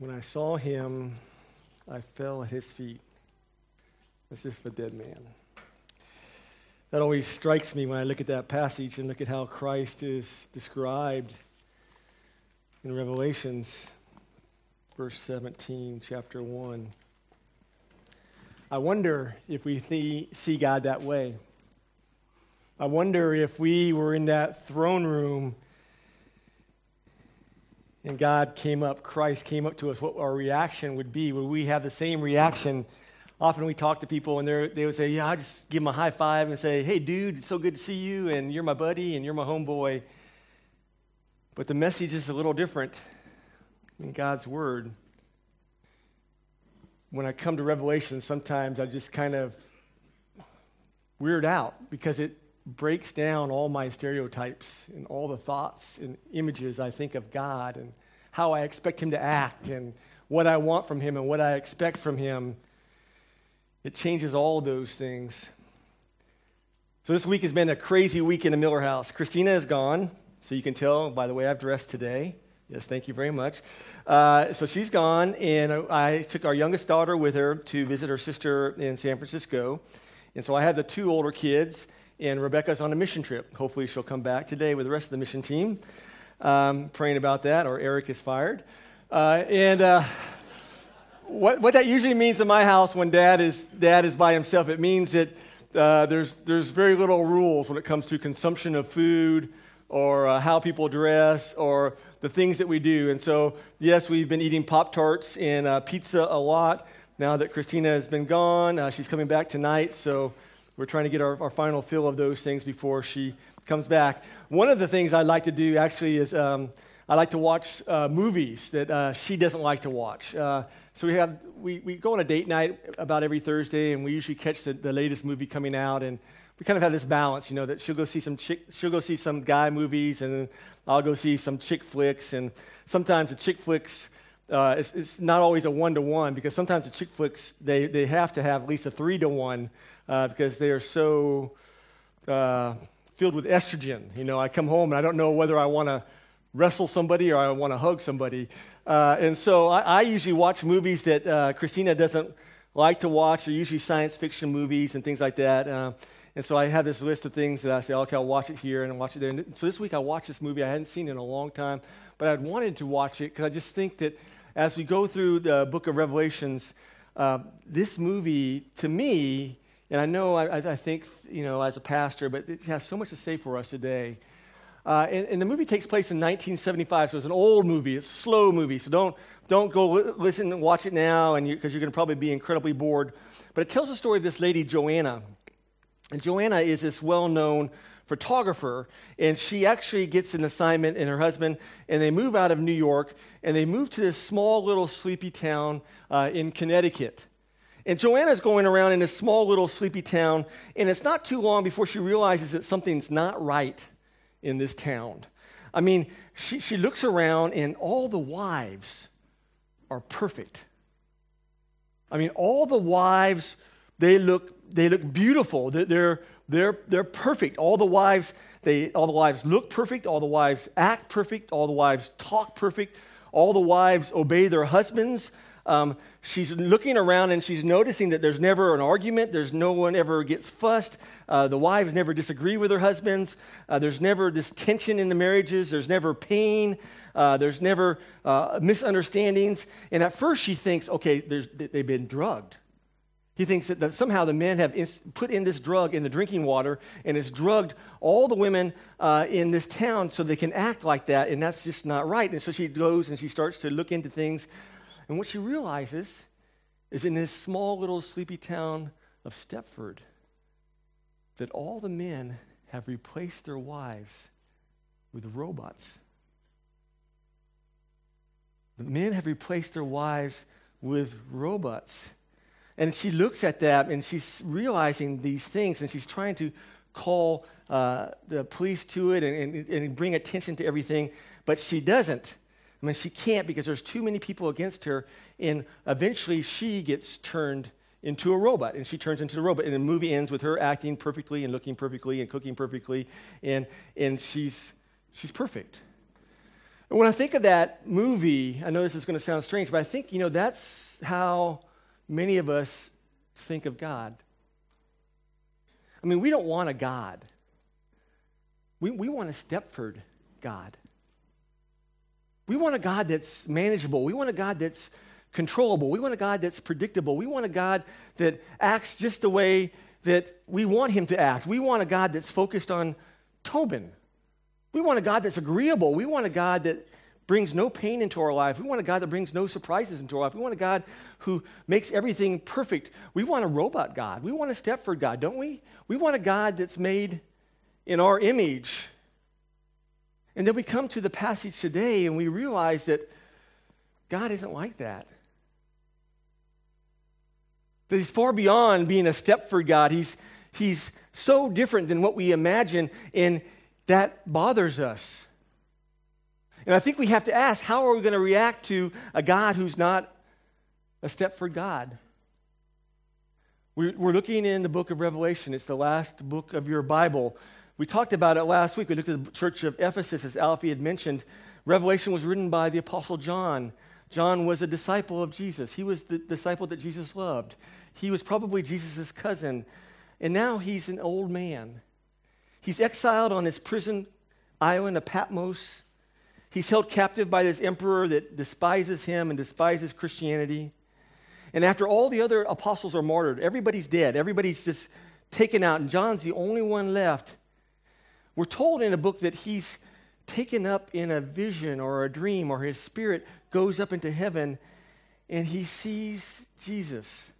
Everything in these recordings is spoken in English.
When I saw him, I fell at his feet as if a dead man. That always strikes me when I look at that passage and look at how Christ is described in Revelations, verse 17, chapter 1. I wonder if we see God that way. I wonder if we were in that throne room and God came up, Christ came up to us, what our reaction would be. Would we have the same reaction? Often we talk to people and they would say, yeah, I just give them a high five and say, hey, dude, it's so good to see you, and you're my buddy, and you're my homeboy. But the message is a little different in God's word. When I come to Revelation, sometimes I just kind of weird out because it breaks down all my stereotypes and all the thoughts and images I think of God and how I expect him to act and what I want from him and what I expect from him. It changes all those things. So this week has been a crazy week in the Miller House. Christina is gone, so you can tell by the way I've dressed today. Yes, thank you very much. So she's gone, and I took our youngest daughter with her to visit her sister in San Francisco. And so I have the two older kids, and Rebecca's on a mission trip. Hopefully she'll come back today with the rest of the mission team. Praying about that, or Eric is fired. What that usually means in my house when dad is by himself, it means that there's very little rules when it comes to consumption of food or how people dress or the things that we do. And so, yes, we've been eating Pop-Tarts and pizza a lot. Now that Christina has been gone, she's coming back tonight, so we're trying to get our final fill of those things before she comes back. One of the things I like to do, actually, is I like to watch movies that she doesn't like to watch. So we go on a date night about every Thursday, and we usually catch the latest movie coming out. And we kind of have this balance, you know, that she'll go see some guy movies, and I'll go see some chick flicks. And sometimes the chick flicks, it's not always a 1-to-1, because sometimes the chick flicks, they have to have at least a 3-to-1 because they are so filled with estrogen. You know, I come home and I don't know whether I want to wrestle somebody or I want to hug somebody. And so I usually watch movies that Christina doesn't like to watch. They're usually science fiction movies and things like that. And so I have this list of things that I say, okay, I'll watch it here and I'll watch it there. And so this week I watched this movie I hadn't seen in a long time, but I'd wanted to watch it because I just think that as we go through the book of Revelations, this movie, to me, and I know I think, you know, as a pastor, but it has so much to say for us today. And the movie takes place in 1975, so it's an old movie. It's a slow movie, so don't go listen and watch it now, and because you're going to probably be incredibly bored. But it tells the story of this lady, Joanna. And Joanna is this well-known photographer, and she actually gets an assignment, and her husband, and they move out of New York, and they move to this small little sleepy town in Connecticut. And Joanna's going around in this small little sleepy town, and it's not too long before she realizes that something's not right in this town. I mean, she looks around, and all the wives are perfect. I mean, all the wives, they look beautiful. They're perfect. All the wives look perfect. All the wives act perfect. All the wives talk perfect. All the wives obey their husbands. She's looking around and she's noticing that there's never an argument. There's no one ever gets fussed. The wives never disagree with their husbands. There's never this tension in the marriages. There's never pain. There's never misunderstandings. And at first she thinks, okay, they've been drugged. He thinks that somehow the men have put in this drug in the drinking water and has drugged all the women in this town so they can act like that, and that's just not right. And so she goes and she starts to look into things, and what she realizes is in this small little sleepy town of Stepford that all the men have replaced their wives with robots. The men have replaced their wives with robots. And she looks at that, and she's realizing these things, and she's trying to call the police to it and bring attention to everything, but she doesn't. I mean, she can't because there's too many people against her, and eventually she gets turned into a robot, and she turns into a robot, and the movie ends with her acting perfectly and looking perfectly and cooking perfectly, and she's perfect. And when I think of that movie, I know this is going to sound strange, but I think, you know, that's how many of us think of God. I mean, we don't want a God. We want a Stepford God. We want a God that's manageable. We want a God that's controllable. We want a God that's predictable. We want a God that acts just the way that we want him to act. We want a God that's focused on Tobin. We want a God that's agreeable. We want a God that brings no pain into our life. We want a God that brings no surprises into our life. We want a God who makes everything perfect. We want a robot God. We want a Stepford God, don't we? We want a God that's made in our image. And then we come to the passage today and we realize that God isn't like that. That he's far beyond being a Stepford God. He's so different than what we imagine, and that bothers us. And I think we have to ask, how are we going to react to a God who's not a Stepford God? We're looking in the book of Revelation. It's the last book of your Bible. We talked about it last week. We looked at the church of Ephesus, as Alfie had mentioned. Revelation was written by the Apostle John. John was a disciple of Jesus. He was the disciple that Jesus loved. He was probably Jesus' cousin. And now he's an old man. He's exiled on his prison island of Patmos. He's held captive by this emperor that despises him and despises Christianity. And after all the other apostles are martyred, everybody's dead. Everybody's just taken out, and John's the only one left. We're told in a book that he's taken up in a vision or a dream, or his spirit goes up into heaven, and he sees Jesus.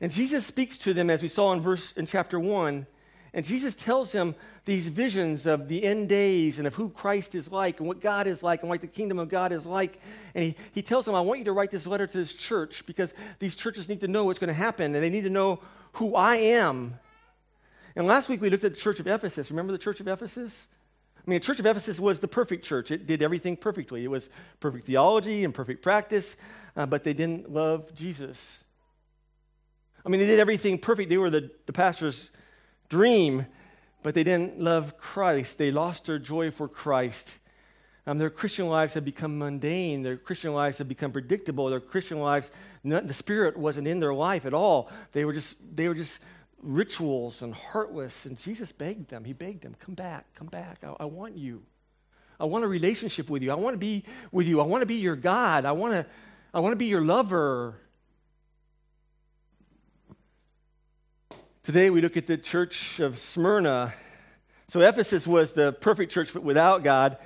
And Jesus speaks to them, as we saw in chapter 1, and Jesus tells him these visions of the end days and of who Christ is like and what God is like and what the kingdom of God is like. And he tells him, I want you to write this letter to this church because these churches need to know what's going to happen, and they need to know who I am. And last week we looked at the church of Ephesus. Remember the church of Ephesus? I mean, the church of Ephesus was the perfect church. It did everything perfectly. It was perfect theology and perfect practice, but they didn't love Jesus. I mean, they did everything perfect. They were the pastor's dream, but they didn't love Christ. They lost their joy for Christ. Their Christian lives had become mundane. Their Christian lives had become predictable. Their Christian lives, the Spirit wasn't in their life at all. They were just rituals and heartless. And Jesus begged them. He begged them, come back, come back. I want you. I want a relationship with you. I want to be with you. I want to be your God. I want to be your lover. Today we look at the church of Smyrna. So Ephesus was the perfect church, but without God.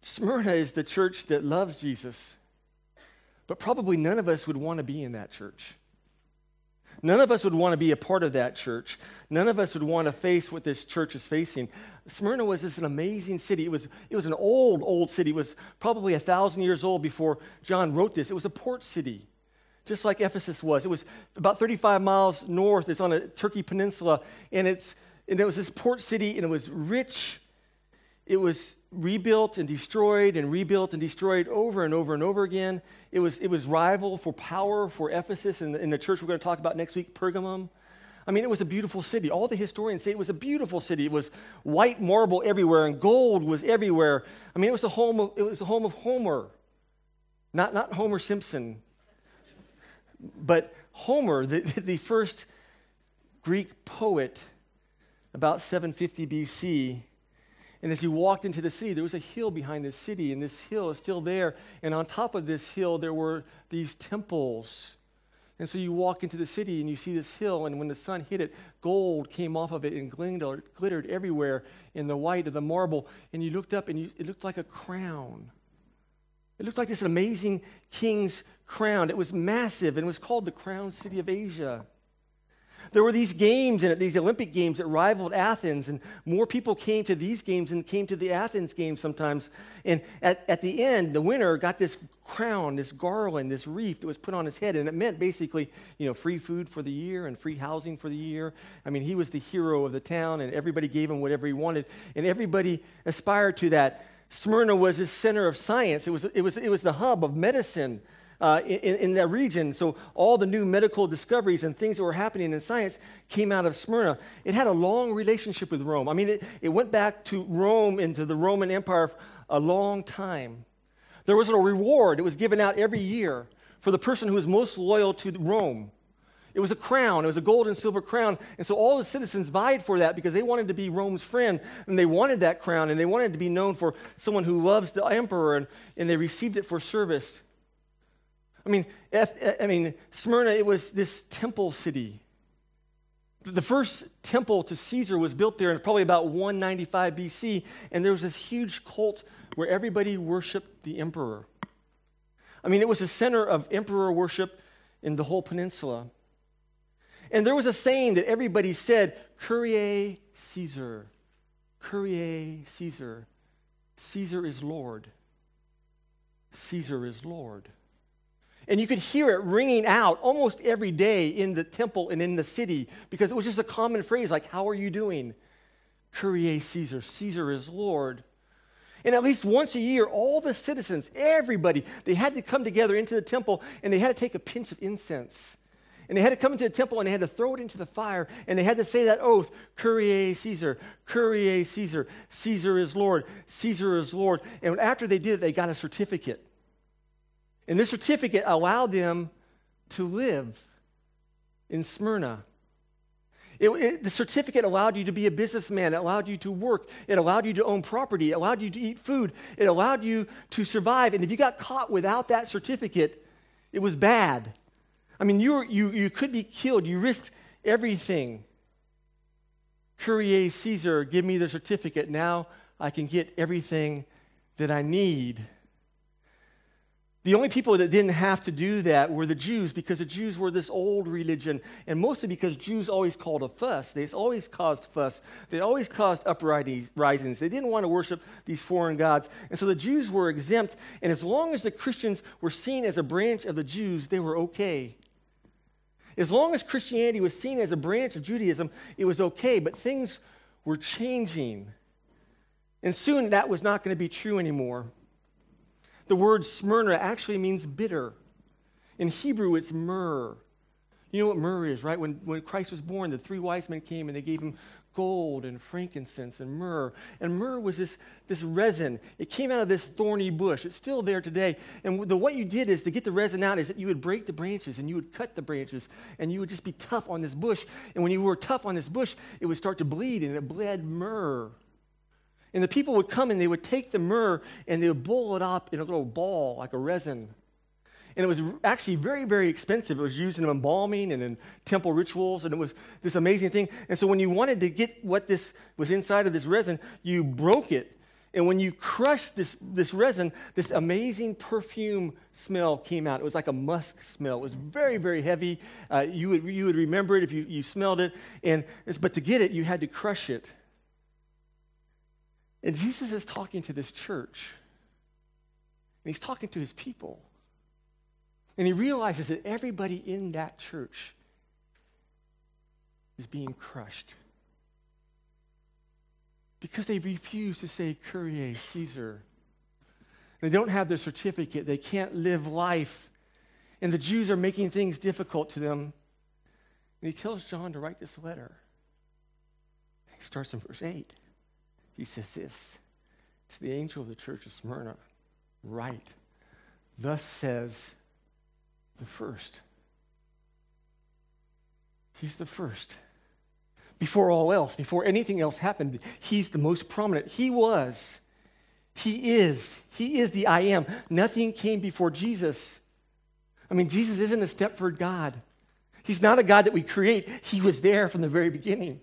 Smyrna is the church that loves Jesus. But probably none of us would want to be in that church. None of us would want to be a part of that church. None of us would want to face what this church is facing. Smyrna was just an amazing city. It was an old city. It was probably 1,000 years old before John wrote this. It was a port city, just like Ephesus was. It was about 35 miles north. It's on a Turkey peninsula, and it was this port city, and it was rich. It was rebuilt and destroyed and rebuilt and destroyed over and over and over again. It was rival for power for Ephesus, and in the church we're going to talk about next week, Pergamum. I mean, it was a beautiful city. All the historians say it was a beautiful city. It was white marble everywhere, and gold was everywhere. I mean, it was the home of Homer, not Homer Simpson, but Homer, the first Greek poet, about 750 BC. And as he walked into the city, there was a hill behind the city, and this hill is still there. And on top of this hill, there were these temples. And so you walk into the city, and you see this hill, and when the sun hit it, gold came off of it and glittered everywhere in the white of the marble. And you looked up, and it looked like a crown. It looked like this amazing king's crown. It was massive, and it was called the Crown City of Asia. There were these games in it, these Olympic games that rivaled Athens, and more people came to these games than came to the Athens games sometimes. And at the end, the winner got this crown, this garland, this wreath that was put on his head, and it meant basically, you know, free food for the year and free housing for the year. I mean, he was the hero of the town, and everybody gave him whatever he wanted, and everybody aspired to that. Smyrna was the center of science. It was the hub of medicine in that region. So all the new medical discoveries and things that were happening in science came out of Smyrna. It had a long relationship with Rome. I mean, it went back to Rome, into the Roman Empire a long time. There was a reward. It was given out every year for the person who was most loyal to Rome. It was a crown. It was a gold and silver crown. And so all the citizens vied for that because they wanted to be Rome's friend, and they wanted that crown, and they wanted to be known for someone who loves the emperor, and they received it for service. I mean, Smyrna, it was this temple city. The first temple to Caesar was built there in probably about 195 BC, and there was this huge cult where everybody worshiped the emperor. I mean, it was the center of emperor worship in the whole peninsula. And there was a saying that everybody said, "Kyrie Caesar, Kyrie Caesar, Caesar is Lord, Caesar is Lord." And you could hear it ringing out almost every day in the temple and in the city because it was just a common phrase like, "How are you doing?" "Kyrie Caesar, Caesar is Lord." And at least once a year, all the citizens, everybody, they had to come together into the temple and they had to take a pinch of incense. And they had to come into the temple and they had to throw it into the fire and they had to say that oath, "Kyrie Caesar, Kyrie Caesar, Caesar is Lord, Caesar is Lord." And after they did it, they got a certificate. And this certificate allowed them to live in Smyrna. The certificate allowed you to be a businessman. It allowed you to work. It allowed you to own property. It allowed you to eat food. It allowed you to survive. And if you got caught without that certificate, it was bad. I mean, you could be killed. You risked everything. "Kyrie Caesar, give me the certificate. Now I can get everything that I need." The only people that didn't have to do that were the Jews, because the Jews were this old religion, and mostly because Jews always called a fuss. They always caused fuss. They always caused uprisings. They didn't want to worship these foreign gods. And so the Jews were exempt, and as long as the Christians were seen as a branch of the Jews, they were okay. As long as Christianity was seen as a branch of Judaism, it was okay, but things were changing. And soon that was not going to be true anymore. The word Smyrna actually means bitter. In Hebrew, it's myrrh. You know what myrrh is, right? When Christ was born, the three wise men came and they gave him gold and frankincense and myrrh. And myrrh was this resin. It came out of this thorny bush. It's still there today. And what you did is, to get the resin out, is that you would break the branches and you would cut the branches and you would just be tough on this bush. And when you were tough on this bush, it would start to bleed, and it bled myrrh. And the people would come and they would take the myrrh and they would boil it up in a little ball like a resin. And it was actually very, very expensive. It was used in embalming and in temple rituals, and it was this amazing thing. And so when you wanted to get what this was inside of this resin, you broke it. And when you crushed this resin, this amazing perfume smell came out. It was like a musk smell. It was very, very heavy. You would remember it if you smelled it. But to get it, you had to crush it. And Jesus is talking to this church, and he's talking to his people, and he realizes that everybody in that church is being crushed because they refuse to say "Kyrie Caesar." They don't have their certificate. They can't live life, and the Jews are making things difficult to them. And he tells John to write this letter. He starts in verse 8. He says this, "To the angel of the church of Smyrna, write, thus says the first." He's the first. Before all else, before anything else happened, he's the most prominent. He was. He is the I am. Nothing came before Jesus. I mean, Jesus isn't a Stepford God. He's not a God that we create. He was there from the very beginning.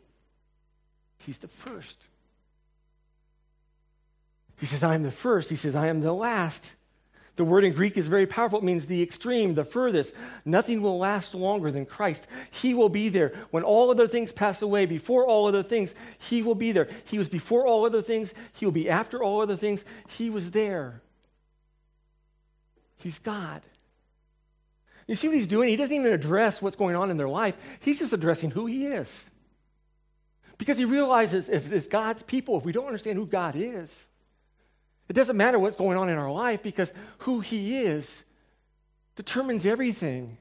He's the first. He says, "I am the first." He says, "I am the last." The word in Greek is very powerful. It means the extreme, the furthest. Nothing will last longer than Christ. He will be there when all other things pass away, before all other things. He will be there. He was before all other things. He will be after all other things. He was there. He's God. You see what he's doing? He doesn't even address what's going on in their life. He's just addressing who he is. Because he realizes if it's God's people, if we don't understand who God is, it doesn't matter what's going on in our life, because who he is determines everything.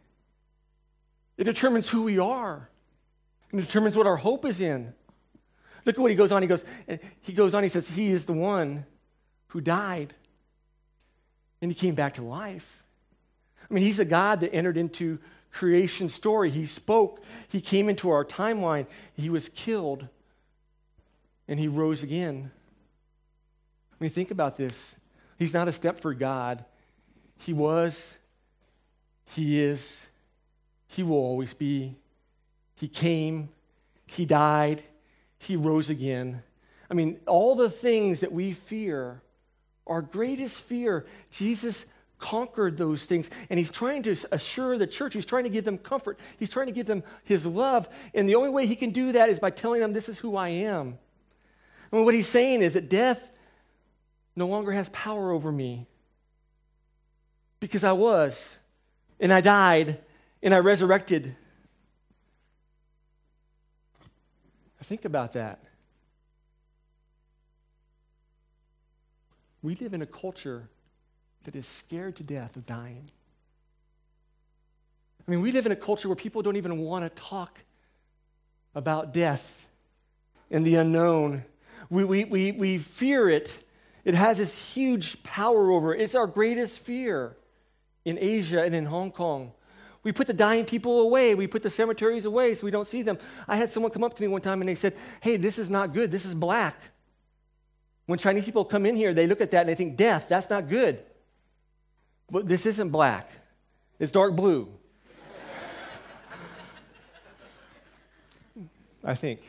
It determines who we are. It determines what our hope is in. Look at what he goes on. He says, "He is the one who died, and he came back to life. I mean, he's the God that entered into creation story. He spoke. He came into our timeline. He was killed, and he rose again. I mean, think about this. He's not a Stepford God. He was, he is, he will always be. He came, he died, he rose again. I mean, all the things that we fear, our greatest fear, Jesus conquered those things, and he's trying to assure the church. He's trying to give them comfort. He's trying to give them his love, and the only way he can do that is by telling them, this is who I am. I mean, what he's saying is that death no longer has power over me, because I was, and I died, and I resurrected. Think about that. We live in a culture that is scared to death of dying. I mean, we live in a culture where people don't even want to talk about death and the unknown. We fear it. It has this huge power over it. It's our greatest fear in Asia and in Hong Kong. We put the dying people away. We put the cemeteries away so we don't see them. I had someone come up to me one time and they said, hey, this is not good. This is black. When Chinese people come in here, they look at that and they think, death, that's not good. But this isn't black. It's dark blue. I think.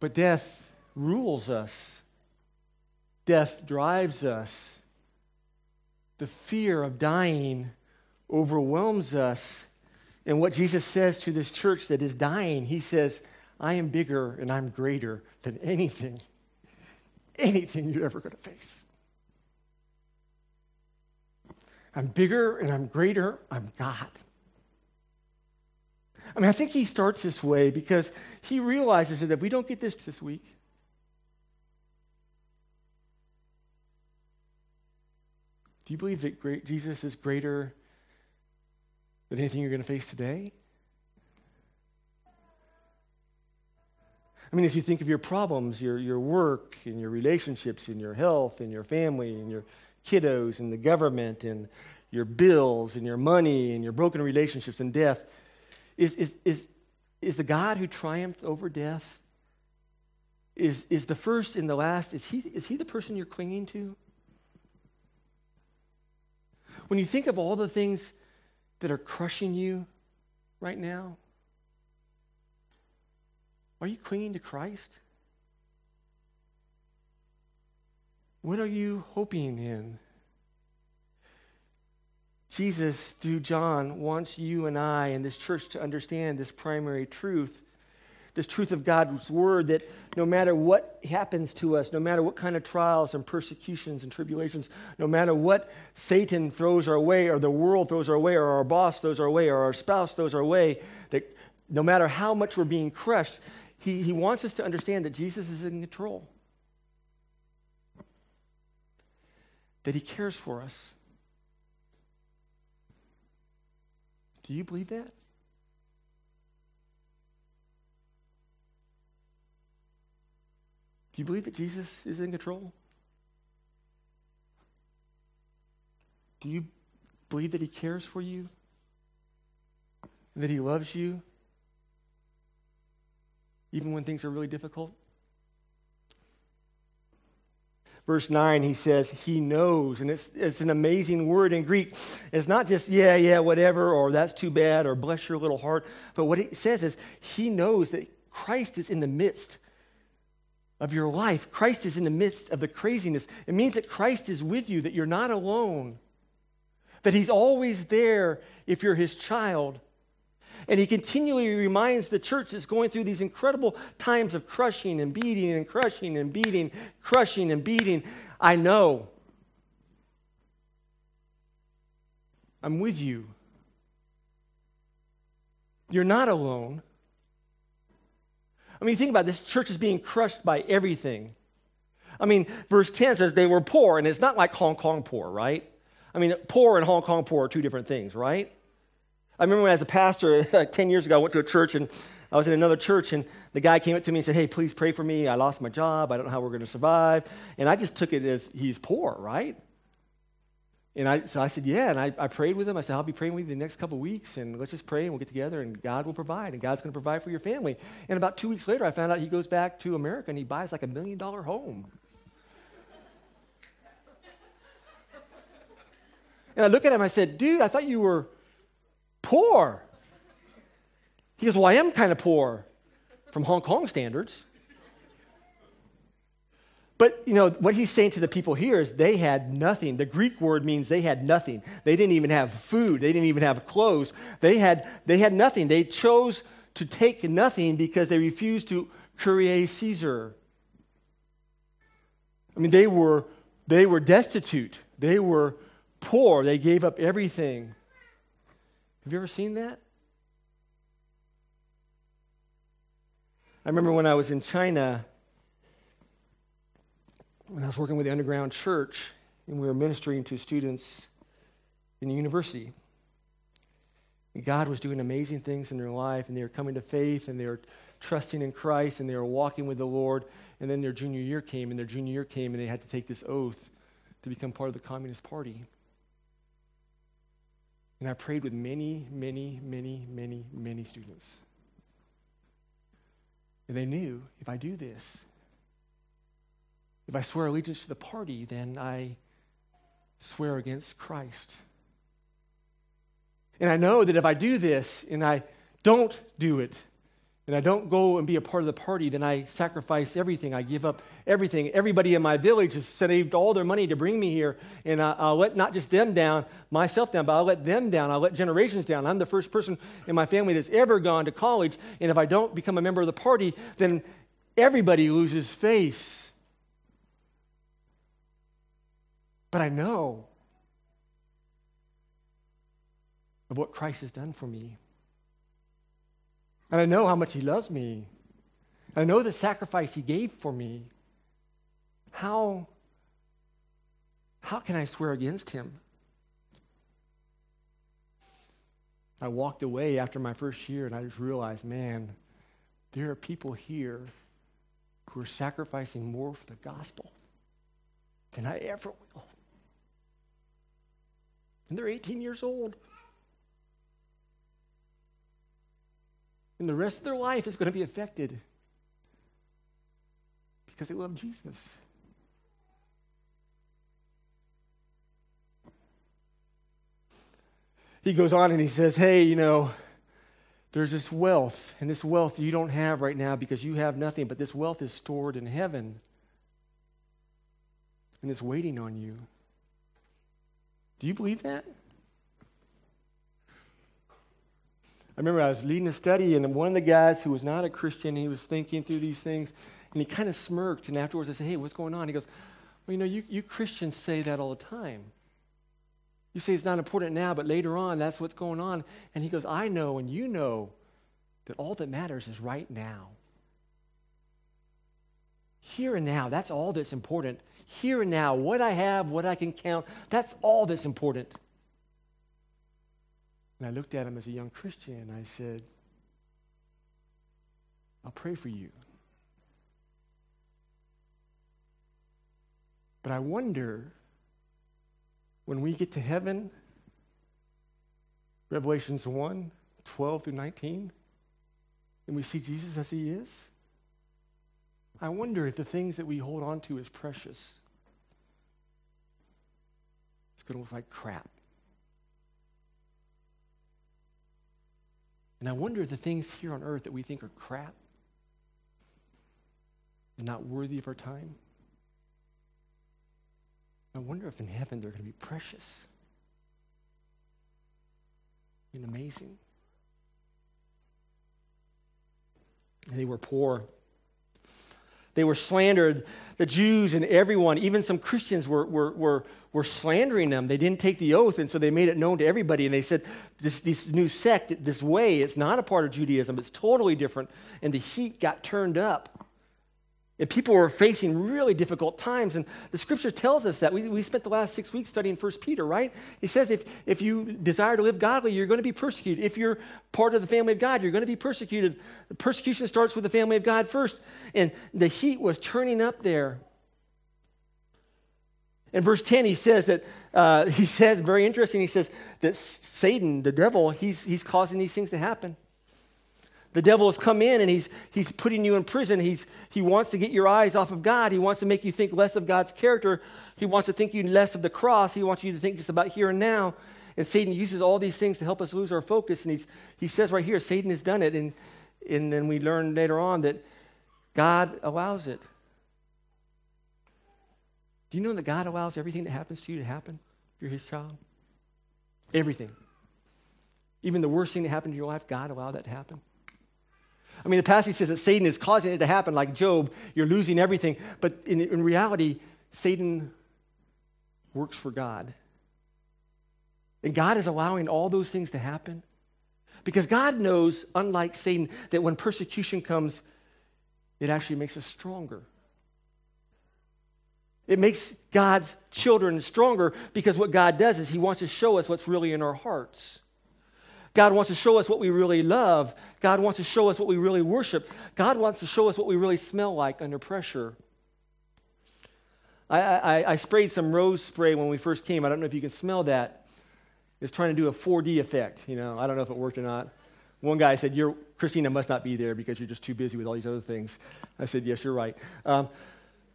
But death rules us. Death drives us. The fear of dying overwhelms us. And what Jesus says to this church that is dying, he says, I am bigger and I'm greater than anything you're ever going to face. I'm bigger and I'm greater. I'm God. I mean, I think he starts this way because he realizes that if we don't get this week, do you believe that Jesus is greater than anything you're going to face today? I mean, as you think of your problems, your work and your relationships and your health and your family and your kiddos and the government and your bills and your money and your broken relationships and death, is the God who triumphed over death, is the first and the last, is he the person you're clinging to? When you think of all the things that are crushing you right now, are you clinging to Christ? What are you hoping in? Jesus, through John, wants you and I and this church to understand this primary truth, this truth of God's word, that no matter what happens to us, no matter what kind of trials and persecutions and tribulations, no matter what Satan throws our way or the world throws our way or our boss throws our way or our spouse throws our way, that no matter how much we're being crushed, he wants us to understand that Jesus is in control, that he cares for us. Do you believe that? Do you believe that Jesus is in control? Do you believe that he cares for you? And that he loves you? Even when things are really difficult? Verse 9, he says, he knows. And it's an amazing word in Greek. It's not just, yeah, whatever, or that's too bad, or bless your little heart. But what it says is, he knows that Christ is in the midst of your life. Christ is in the midst of the craziness. It means that Christ is with you, that you're not alone, that he's always there if you're his child. And he continually reminds the church that's going through these incredible times of crushing and beating and crushing and beating, crushing and beating. I know. I'm with you. You're not alone. I mean, think about it. This church is being crushed by everything. I mean, verse 10 says they were poor, and it's not like Hong Kong poor, right? I mean, poor and Hong Kong poor are two different things, right? I remember when I was a pastor, like 10 years ago, I went to a church, and I was in another church, and the guy came up to me and said, "Hey, please pray for me. I lost my job. I don't know how we're going to survive." And I just took it as he's poor, right? And I said, yeah, and I prayed with him. I said, "I'll be praying with you the next couple of weeks, and let's just pray, and we'll get together, and God will provide, and God's going to provide for your family." And about 2 weeks later, I found out he goes back to America, and he buys like $1 million home. And I look at him, I said, "Dude, I thought you were poor." He goes, "Well, I am kind of poor from Hong Kong standards." But, you know, what he's saying to the people here is they had nothing. The Greek word means they had nothing. They didn't even have food. They didn't even have clothes. They had nothing. They chose to take nothing because they refused to Kyrie Caesar. I mean, they were destitute. They were poor. They gave up everything. Have you ever seen that? I remember when I was in China, when I was working with the underground church, and we were ministering to students in the university. And God was doing amazing things in their life, and they were coming to faith, and they were trusting in Christ, and they were walking with the Lord. And then their junior year came, and they had to take this oath to become part of the Communist Party. And I prayed with many, many, many, many, many students. And they knew, if I do this, if I swear allegiance to the party, then I swear against Christ. And I know that if I do this and I don't do it, and I don't go and be a part of the party, then I sacrifice everything. I give up everything. Everybody in my village has saved all their money to bring me here, and I'll let not just them down, myself down, but I'll let them down. I'll let generations down. I'm the first person in my family that's ever gone to college, and if I don't become a member of the party, then everybody loses face. But I know of what Christ has done for me. And I know how much he loves me. I know the sacrifice he gave for me. How can I swear against him? I walked away after my first year, and I just realized, man, there are people here who are sacrificing more for the gospel than I ever will. And they're 18 years old. And the rest of their life is going to be affected because they love Jesus. He goes on and he says, "Hey, you know, there's this wealth, and this wealth you don't have right now because you have nothing, but this wealth is stored in heaven, and it's waiting on you." Do you believe that? I remember I was leading a study, and one of the guys who was not a Christian, he was thinking through these things, and he kind of smirked, and afterwards I said, "Hey, what's going on?" He goes, "Well, you know, you Christians say that all the time. You say it's not important now, but later on, that's what's going on." And he goes, "I know, and you know, that all that matters is right now. Here and now, that's all that's important. Here and now, what I have, what I can count, that's all that's important." And I looked at him as a young Christian, and I said, "I'll pray for you. But I wonder, when we get to heaven," Revelations 1, 12 through 19, "and we see Jesus as he is, I wonder if the things that we hold on to as precious, it's going to look like crap. And I wonder if the things here on earth that we think are crap and not worthy of our time, I wonder if in heaven they're going to be precious and amazing." And they were poor. They were slandered. The Jews and everyone, even some Christians, were slandering them. They didn't take the oath, and so they made it known to everybody. And they said, this new sect, this way, it's not a part of Judaism. It's totally different. And the heat got turned up. And people were facing really difficult times. And the scripture tells us that. We spent the last 6 weeks studying 1 Peter, right? He says if you desire to live godly, you're going to be persecuted. If you're part of the family of God, you're going to be persecuted. The persecution starts with the family of God first. And the heat was turning up there. In verse 10, he says that, very interesting, he says that Satan, the devil, he's causing these things to happen. The devil has come in and he's putting you in prison. He wants to get your eyes off of God. He wants to make you think less of God's character. He wants to think you less of the cross. He wants you to think just about here and now. And Satan uses all these things to help us lose our focus. And he says right here, Satan has done it. And then we learn later on that God allows it. Do you know that God allows everything that happens to you to happen if you're his child? Everything. Even the worst thing that happened in your life, God allowed that to happen. I mean, the passage says that Satan is causing it to happen, like Job, you're losing everything. But in reality, Satan works for God. And God is allowing all those things to happen. Because God knows, unlike Satan, that when persecution comes, it actually makes us stronger. It makes God's children stronger because what God does is he wants to show us what's really in our hearts. God wants to show us what we really love. God wants to show us what we really worship. God wants to show us what we really smell like under pressure. I sprayed some rose spray when we first came. I don't know if you can smell that. It's trying to do a 4D effect. You know, I don't know if it worked or not. One guy said, Christina must not be there because you're just too busy with all these other things. I said, yes, you're right.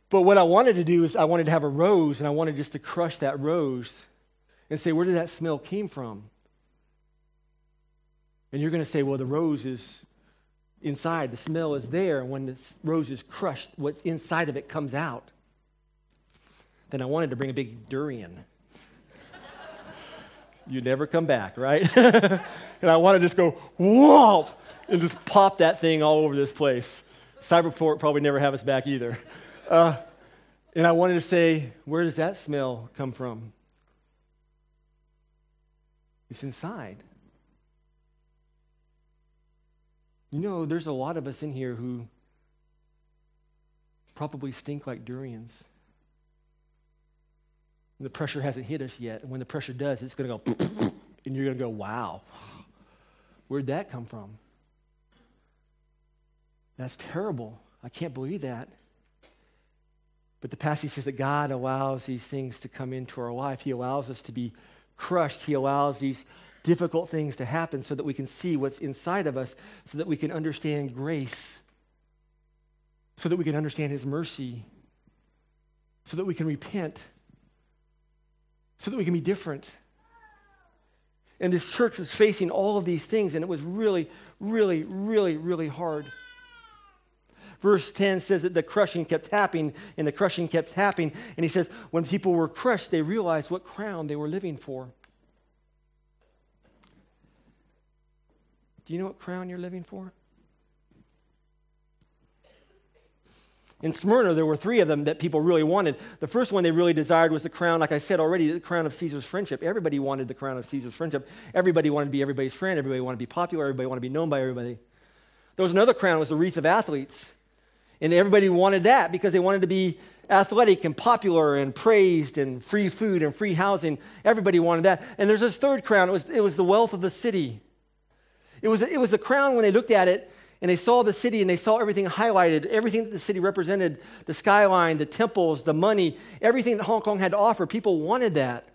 But what I wanted to do is I wanted to have a rose, and I wanted just to crush that rose and say, where did that smell came from? And you're going to say, well, the rose is inside. The smell is there. And when the rose is crushed, what's inside of it comes out. Then I wanted to bring a big durian. You never come back, right? And I want to just go, whoop, and just pop that thing all over this place. Cyberport probably never have us back either. And I wanted to say, where does that smell come from? It's inside. You know, there's a lot of us in here who probably stink like durians. And the pressure hasn't hit us yet. And when the pressure does, it's going to go, and you're going to go, wow, where'd that come from? That's terrible. I can't believe that. But the passage says that God allows these things to come into our life. He allows us to be crushed. He allows these difficult things to happen so that we can see what's inside of us, so that we can understand grace, so that we can understand his mercy, so that we can repent, so that we can be different. And this church was facing all of these things, and it was really, really, really, really hard. Verse 10 says that the crushing kept happening, and the crushing kept happening. And he says, when people were crushed, they realized what crown they were living for. Do you know what crown you're living for? In Smyrna, there were three of them that people really wanted. The first one they really desired was the crown, like I said already, the crown of Caesar's friendship. Everybody wanted the crown of Caesar's friendship. Everybody wanted to be everybody's friend. Everybody wanted to be popular. Everybody wanted to be known by everybody. There was another crown, it was the wreath of athletes. And everybody wanted that because they wanted to be athletic and popular and praised and free food and free housing. Everybody wanted that. And there's this third crown. It was the wealth of the city. It was the crown when they looked at it and they saw the city and they saw everything highlighted, everything that the city represented, the skyline, the temples, the money, everything that Hong Kong had to offer. People wanted that.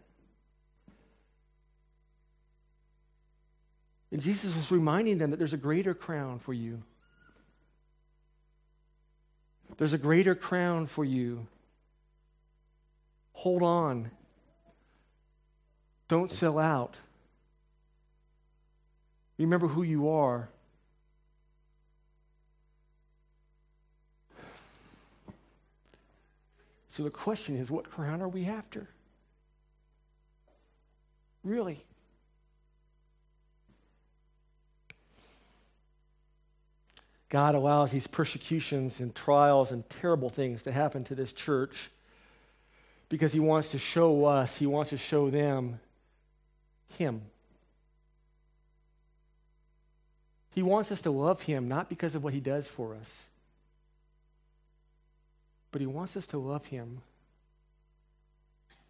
And Jesus was reminding them that there's a greater crown for you. There's a greater crown for you. Hold on. Don't sell out. Remember who you are. So the question is, what crown are we after? Really? God allows these persecutions and trials and terrible things to happen to this church because he wants to show us, he wants to show them him. He wants us to love him, not because of what he does for us, But he wants us to love him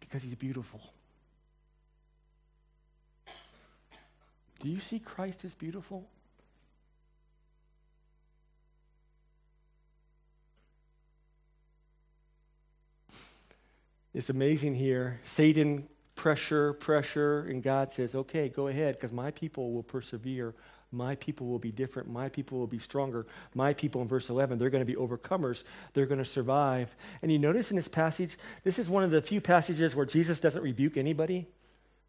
because he's beautiful. Do you see Christ as beautiful? It's amazing here. Satan, pressure, and God says, okay, go ahead, because my people will persevere. My people will be different. My people will be stronger. My people, in verse 11, they're going to be overcomers. They're going to survive. And you notice in this passage, this is one of the few passages where Jesus doesn't rebuke anybody.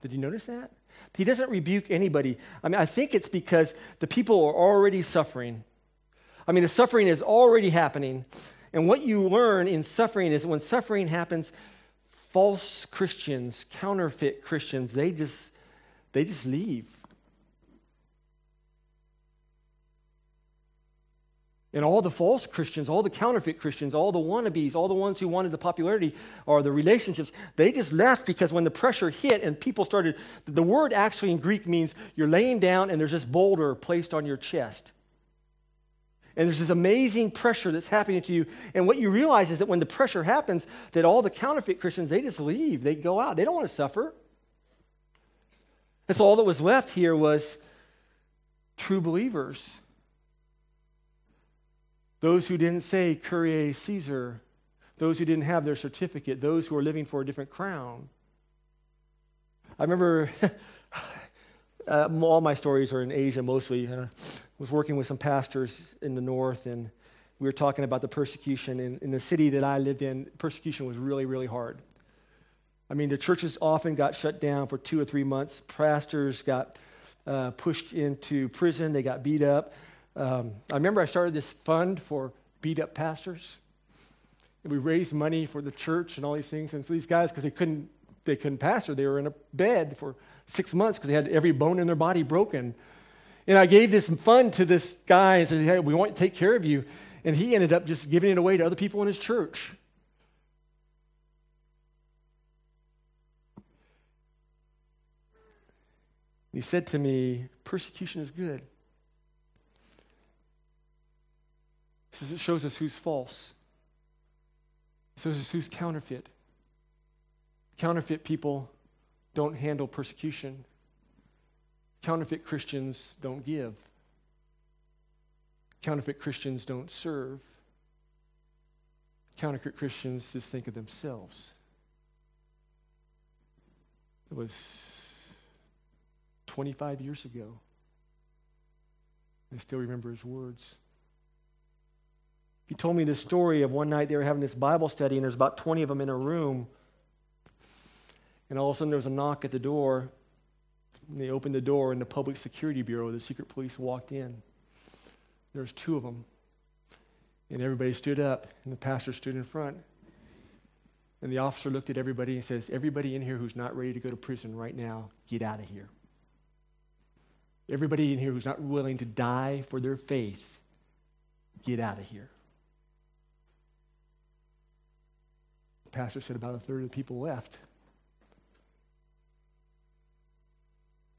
Did you notice that? He doesn't rebuke anybody. I mean, I think it's because the people are already suffering. I mean, the suffering is already happening. And what you learn in suffering is when suffering happens, false Christians, counterfeit Christians, they just leave. And all the false Christians, all the counterfeit Christians, all the wannabes, all the ones who wanted the popularity or the relationships, they just left because when the pressure hit and people started, the word actually in Greek means you're laying down and there's this boulder placed on your chest. And there's this amazing pressure that's happening to you. And what you realize is that when the pressure happens, that all the counterfeit Christians, they just leave. They go out. They don't want to suffer. And so all that was left here was true believers. Those who didn't say Kyrie Caesar, those who didn't have their certificate, those who are living for a different crown. I remember all my stories are in Asia mostly. I was working with some pastors in the north, and we were talking about the persecution. And in the city that I lived in, persecution was really, really hard. I mean, the churches often got shut down for 2 or 3 months. Pastors got pushed into prison. They got beat up. I remember I started this fund for beat-up pastors, and we raised money for the church and all these things. And so these guys, because they couldn't pastor, they were in a bed for 6 months because they had every bone in their body broken. And I gave this fund to this guy and said, "Hey, we want to take care of you." And he ended up just giving it away to other people in his church. And he said to me, "Persecution is good." It shows us who's false. It shows us who's counterfeit. Counterfeit people don't handle persecution. Counterfeit Christians don't give. Counterfeit Christians don't serve. Counterfeit Christians just think of themselves. It was 25 years ago. I still remember his words. He told me this story of one night they were having this Bible study, and there's about 20 of them in a room. And all of a sudden there was a knock at the door. And they opened the door, and the Public Security Bureau, the secret police, walked in. There was 2 of them. And everybody stood up, and the pastor stood in front. And the officer looked at everybody and says, "Everybody in here who's not ready to go to prison right now, get out of here. Everybody in here who's not willing to die for their faith, get out of here." Pastor said about 1/3 of the people left.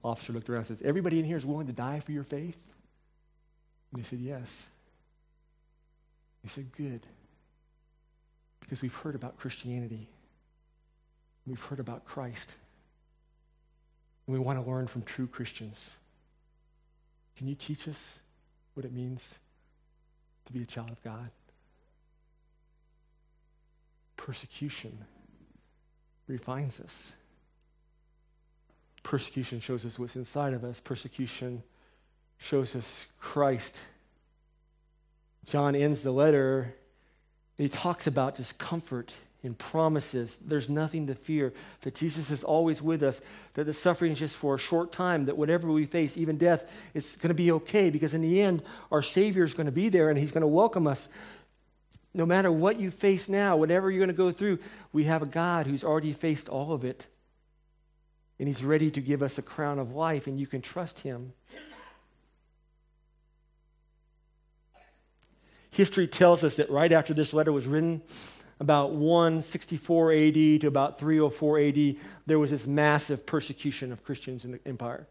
Officer looked around and says, "Everybody in here is willing to die for your faith?" And they said, "Yes." They said, "Good. Because we've heard about Christianity. We've heard about Christ. And we want to learn from true Christians. Can you teach us what it means to be a child of God?" Persecution refines us. Persecution shows us what's inside of us. Persecution shows us Christ. John ends the letter, and he talks about just comfort and promises. There's nothing to fear, that Jesus is always with us, that the suffering is just for a short time, that whatever we face, even death, it's going to be okay, because in the end, our Savior is going to be there, and he's going to welcome us. No matter what you face now, whatever you're going to go through, we have a God who's already faced all of it. And he's ready to give us a crown of life, and you can trust him. History tells us that right after this letter was written, about 164 AD to about 304 AD, there was this massive persecution of Christians in the empire.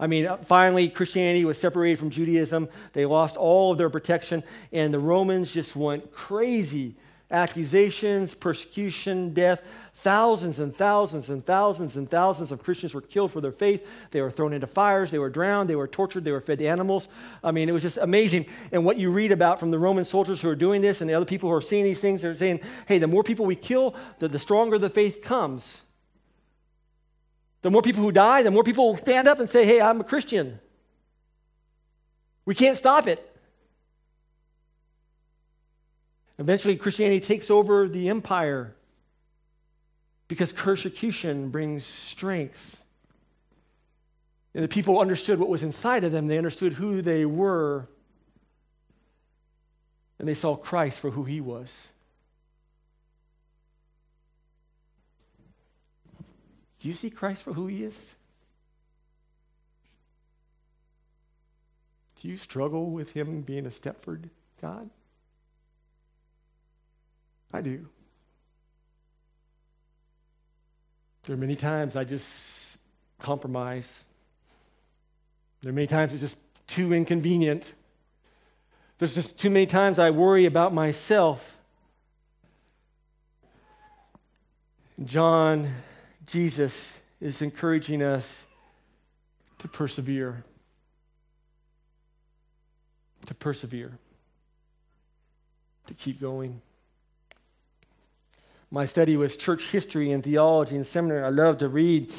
I mean, finally, Christianity was separated from Judaism. They lost all of their protection, and the Romans just went crazy accusations, persecution, death. Thousands and thousands and thousands and thousands of Christians were killed for their faith. They were thrown into fires. They were drowned. They were tortured. They were fed to animals. I mean, it was just amazing. And what you read about from the Roman soldiers who are doing this and the other people who are seeing these things, they're saying, hey, the more people we kill, the stronger the faith comes. The more people who die, the more people will stand up and say, hey, I'm a Christian. We can't stop it. Eventually, Christianity takes over the empire because persecution brings strength. And the people understood what was inside of them. They understood who they were. And they saw Christ for who he was. Do you see Christ for who he is? Do you struggle with him being a Stepford God? I do. There are many times I just compromise. There are many times it's just too inconvenient. There's just too many times I worry about myself. John, Jesus is encouraging us to persevere. To persevere. To keep going. My study was church history and theology in seminary. I love to read.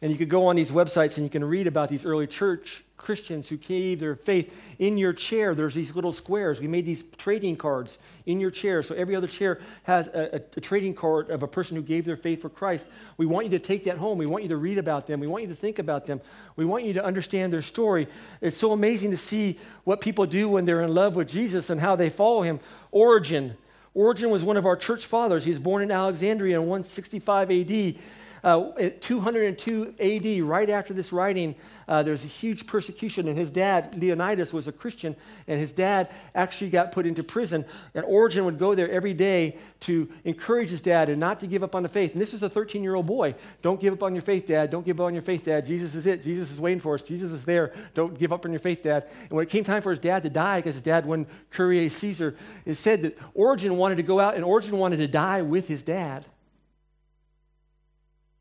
And you could go on these websites and you can read about these early church Christians who gave their faith. In your chair, there's these little squares. We made these trading cards in your chair. So every other chair has a trading card of a person who gave their faith for Christ. We want you to take that home. We want you to read about them. We want you to think about them. We want you to understand their story. It's so amazing to see what people do when they're in love with Jesus and how they follow him. Origen was one of our church fathers. He was born in Alexandria in 165 A.D. At 202 A.D., right after this writing, there's a huge persecution, and his dad, Leonidas, was a Christian, and his dad actually got put into prison. And Origen would go there every day to encourage his dad and not to give up on the faith. And this is a 13-year-old boy. Don't give up on your faith, Dad. Don't give up on your faith, Dad. Jesus is it. Jesus is waiting for us. Jesus is there. Don't give up on your faith, Dad. And when it came time for his dad to die, because his dad won Kyrie Caesar, it said that Origen wanted to go out, and Origen wanted to die with his dad.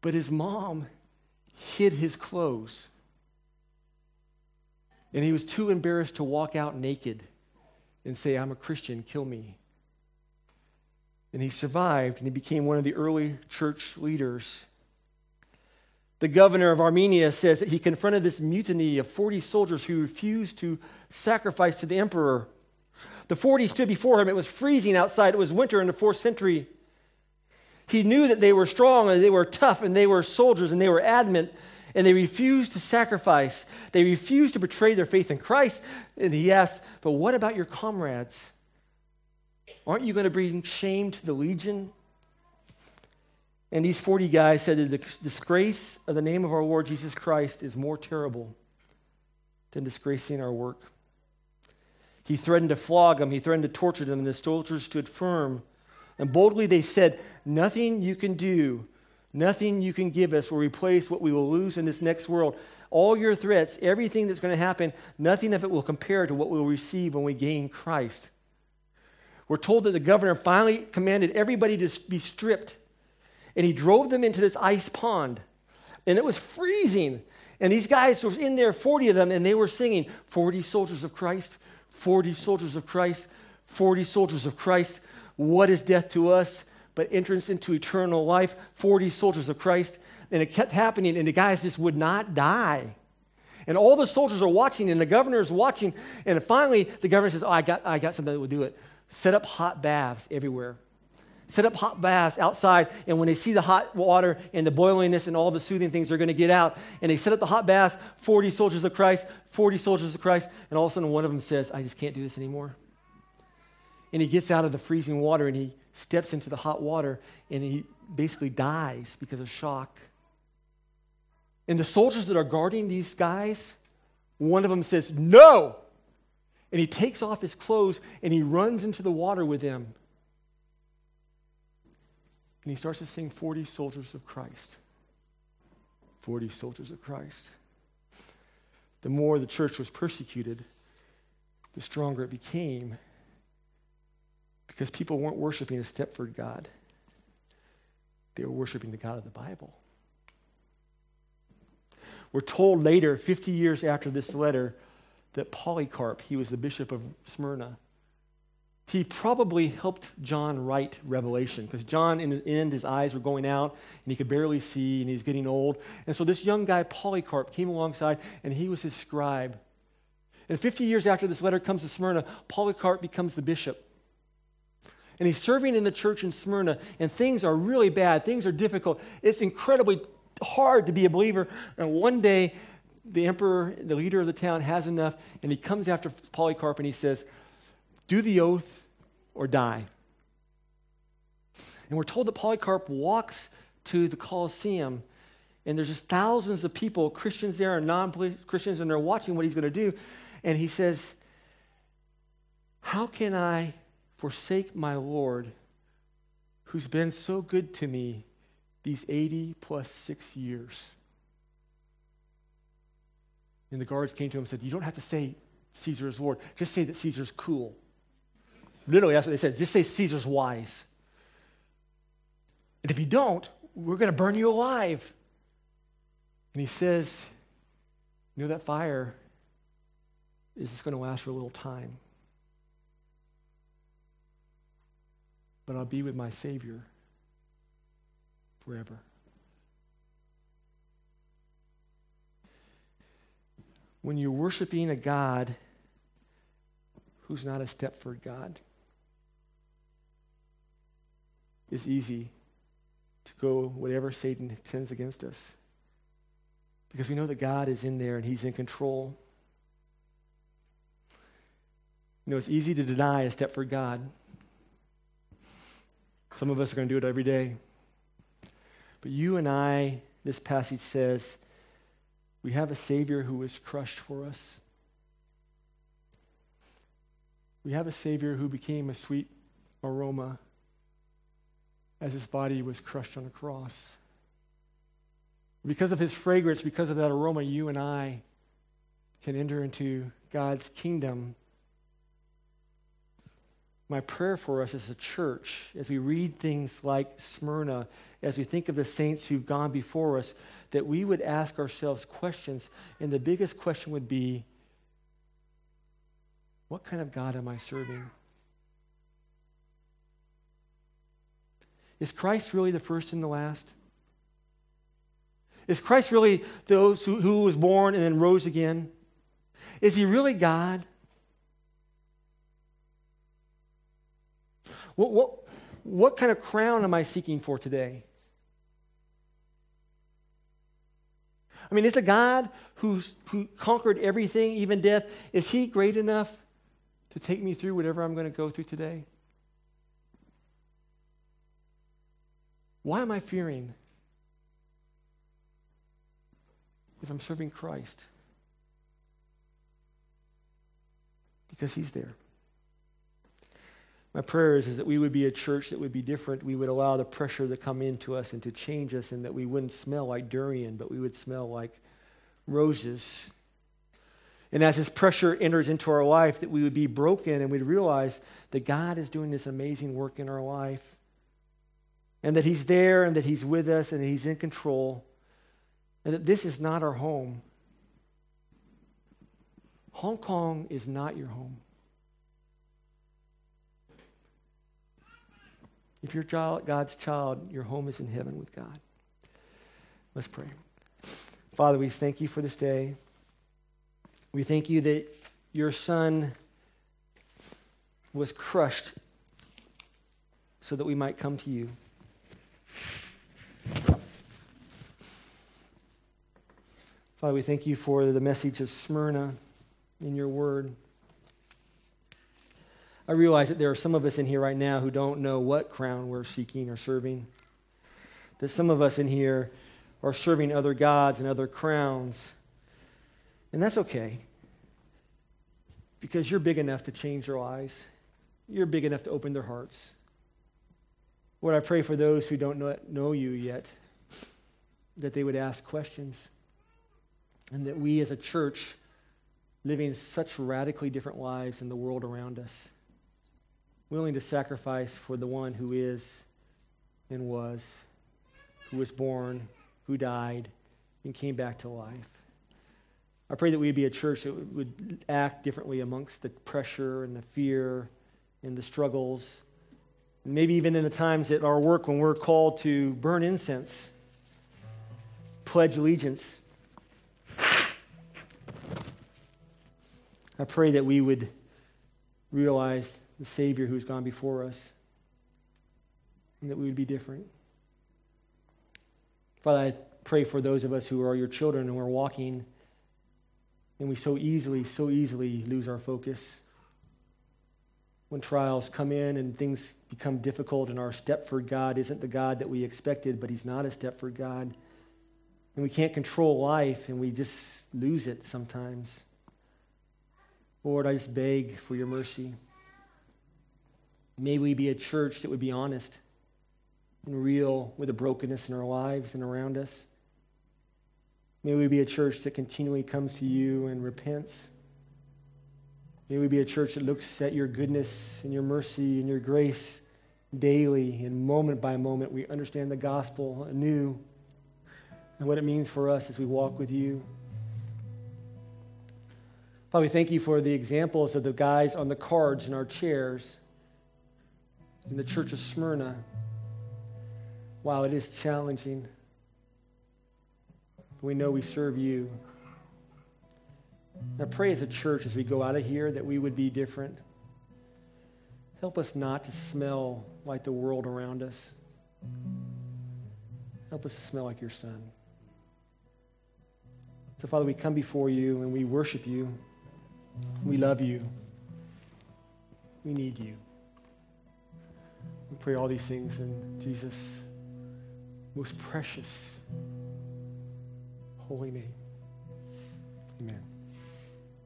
But his mom hid his clothes. And he was too embarrassed to walk out naked and say, I'm a Christian, kill me. And he survived, and he became one of the early church leaders. The governor of Armenia says that he confronted this mutiny of 40 soldiers who refused to sacrifice to the emperor. The 40 stood before him. It was freezing outside. It was winter in the 4th century. He knew that they were strong and they were tough and they were soldiers and they were adamant and they refused to sacrifice. They refused to betray their faith in Christ. And he asked, but what about your comrades? Aren't you going to bring shame to the legion? And these 40 guys said that the disgrace of the name of our Lord Jesus Christ is more terrible than disgracing our work. He threatened to flog them. He threatened to torture them. And the soldiers stood firm. And boldly they said, nothing you can do, nothing you can give us will replace what we will lose in this next world. All your threats, everything that's going to happen, nothing of it will compare to what we'll receive when we gain Christ. We're told that the governor finally commanded everybody to be stripped. And he drove them into this ice pond. And it was freezing. And these guys were in there, 40 of them, and they were singing, 40 soldiers of Christ, 40 soldiers of Christ, 40 soldiers of Christ. What is death to us but entrance into eternal life? 40 soldiers of Christ. And it kept happening, and the guys just would not die. And all the soldiers are watching, and the governor is watching. And finally, the governor says, I got something that will do it. Set up hot baths everywhere. Set up hot baths outside, and when they see the hot water and the boilingness and all the soothing things, they're going to get out. And they set up the hot baths, 40 soldiers of Christ, 40 soldiers of Christ. And all of a sudden, one of them says, I just can't do this anymore. And he gets out of the freezing water, and he steps into the hot water, and he basically dies because of shock. And the soldiers that are guarding these guys, one of them says, no! And he takes off his clothes, and he runs into the water with them. And he starts to sing 40 soldiers of Christ. 40 soldiers of Christ. The more the church was persecuted, the stronger it became. because people weren't worshiping a Stepford God. They were worshiping the God of the Bible. We're told later, 50 years after this letter, that Polycarp, he was the bishop of Smyrna, he probably helped John write Revelation, because John, in the end, his eyes were going out, and he could barely see, and he was getting old. And so this young guy, Polycarp, came alongside, and he was his scribe. And 50 years after this letter comes to Smyrna, Polycarp becomes the bishop. And he's serving in the church in Smyrna, and things are really bad. Things are difficult. It's incredibly hard to be a believer. And one day, the emperor, the leader of the town, has enough, and he comes after Polycarp, and he says, "Do the oath or die." And we're told that Polycarp walks to the Colosseum, and there's just thousands of people, Christians there and non-Christians, and they're watching what he's going to do. And he says, "How can I forsake my Lord, who's been so good to me these 80 plus 6 years?" And the guards came to him and said, "You don't have to say Caesar is Lord. Just say that Caesar's cool." Literally, that's what they said. Just say Caesar's wise. "And if you don't, we're going to burn you alive." And he says, "You know, that fire is just going to last for a little time. But I'll be with my Savior forever." When you're worshiping a God who's not a Stepford God, it's easy to go whatever Satan sends against us, because we know that God is in there and he's in control. You know, it's easy to deny a Stepford God. Some of us are going to do it every day. But you and I, this passage says, we have a Savior who was crushed for us. We have a Savior who became a sweet aroma as his body was crushed on a cross. Because of his fragrance, because of that aroma, you and I can enter into God's kingdom. My prayer for us as a church, as we read things like Smyrna, as we think of the saints who've gone before us, that we would ask ourselves questions, and the biggest question would be, what kind of God am I serving? Is Christ really the first and the last? Is Christ really those who was born and then rose again? Is he really God? What kind of crown am I seeking for today? I mean, is the God who conquered everything, even death, is he great enough to take me through whatever I'm going to go through today? Why am I fearing if I'm serving Christ? Because he's there. My prayer is that we would be a church that would be different. We would allow the pressure to come into us and to change us, and that we wouldn't smell like durian, but we would smell like roses. And as this pressure enters into our life, that we would be broken and we'd realize that God is doing this amazing work in our life, and that he's there and that he's with us and that he's in control, and that this is not our home. Hong Kong is not your home. If you're God's child, your home is in heaven with God. Let's pray. Father, we thank you for this day. We thank you that your Son was crushed so that we might come to you. Father, we thank you for the message of Smyrna in your word. I realize that there are some of us in here right now who don't know what crown we're seeking or serving. That some of us in here are serving other gods and other crowns. And that's okay. Because you're big enough to change their lives. You're big enough to open their hearts. Lord, I pray for those who don't know you yet, that they would ask questions. And that we as a church, living such radically different lives in the world around us, willing to sacrifice for the one who is and was, who was born, who died, and came back to life. I pray that we'd be a church that would act differently amongst the pressure and the fear and the struggles, and maybe even in the times at our work when we're called to burn incense, pledge allegiance. I pray that we would realize the Savior who's gone before us and that we would be different. Father, I pray for those of us who are your children and we're walking and we so easily lose our focus. When trials come in and things become difficult and our Stepford God isn't the God that we expected, but he's not a Stepford God. And we can't control life and we just lose it sometimes. Lord, I just beg for your mercy. May we be a church that would be honest and real with the brokenness in our lives and around us. May we be a church that continually comes to you and repents. May we be a church that looks at your goodness and your mercy and your grace daily and moment by moment. We understand the gospel anew and what it means for us as we walk with you. Father, we thank you for the examples of the guys on the cards in our chairs in the church of Smyrna. Wow, it is challenging. But we know we serve you. And I pray as a church as we go out of here that we would be different. Help us not to smell like the world around us. Help us to smell like your Son. So, Father, we come before you and we worship you. We love you. We need you. We pray all these things in Jesus' most precious holy name. Amen.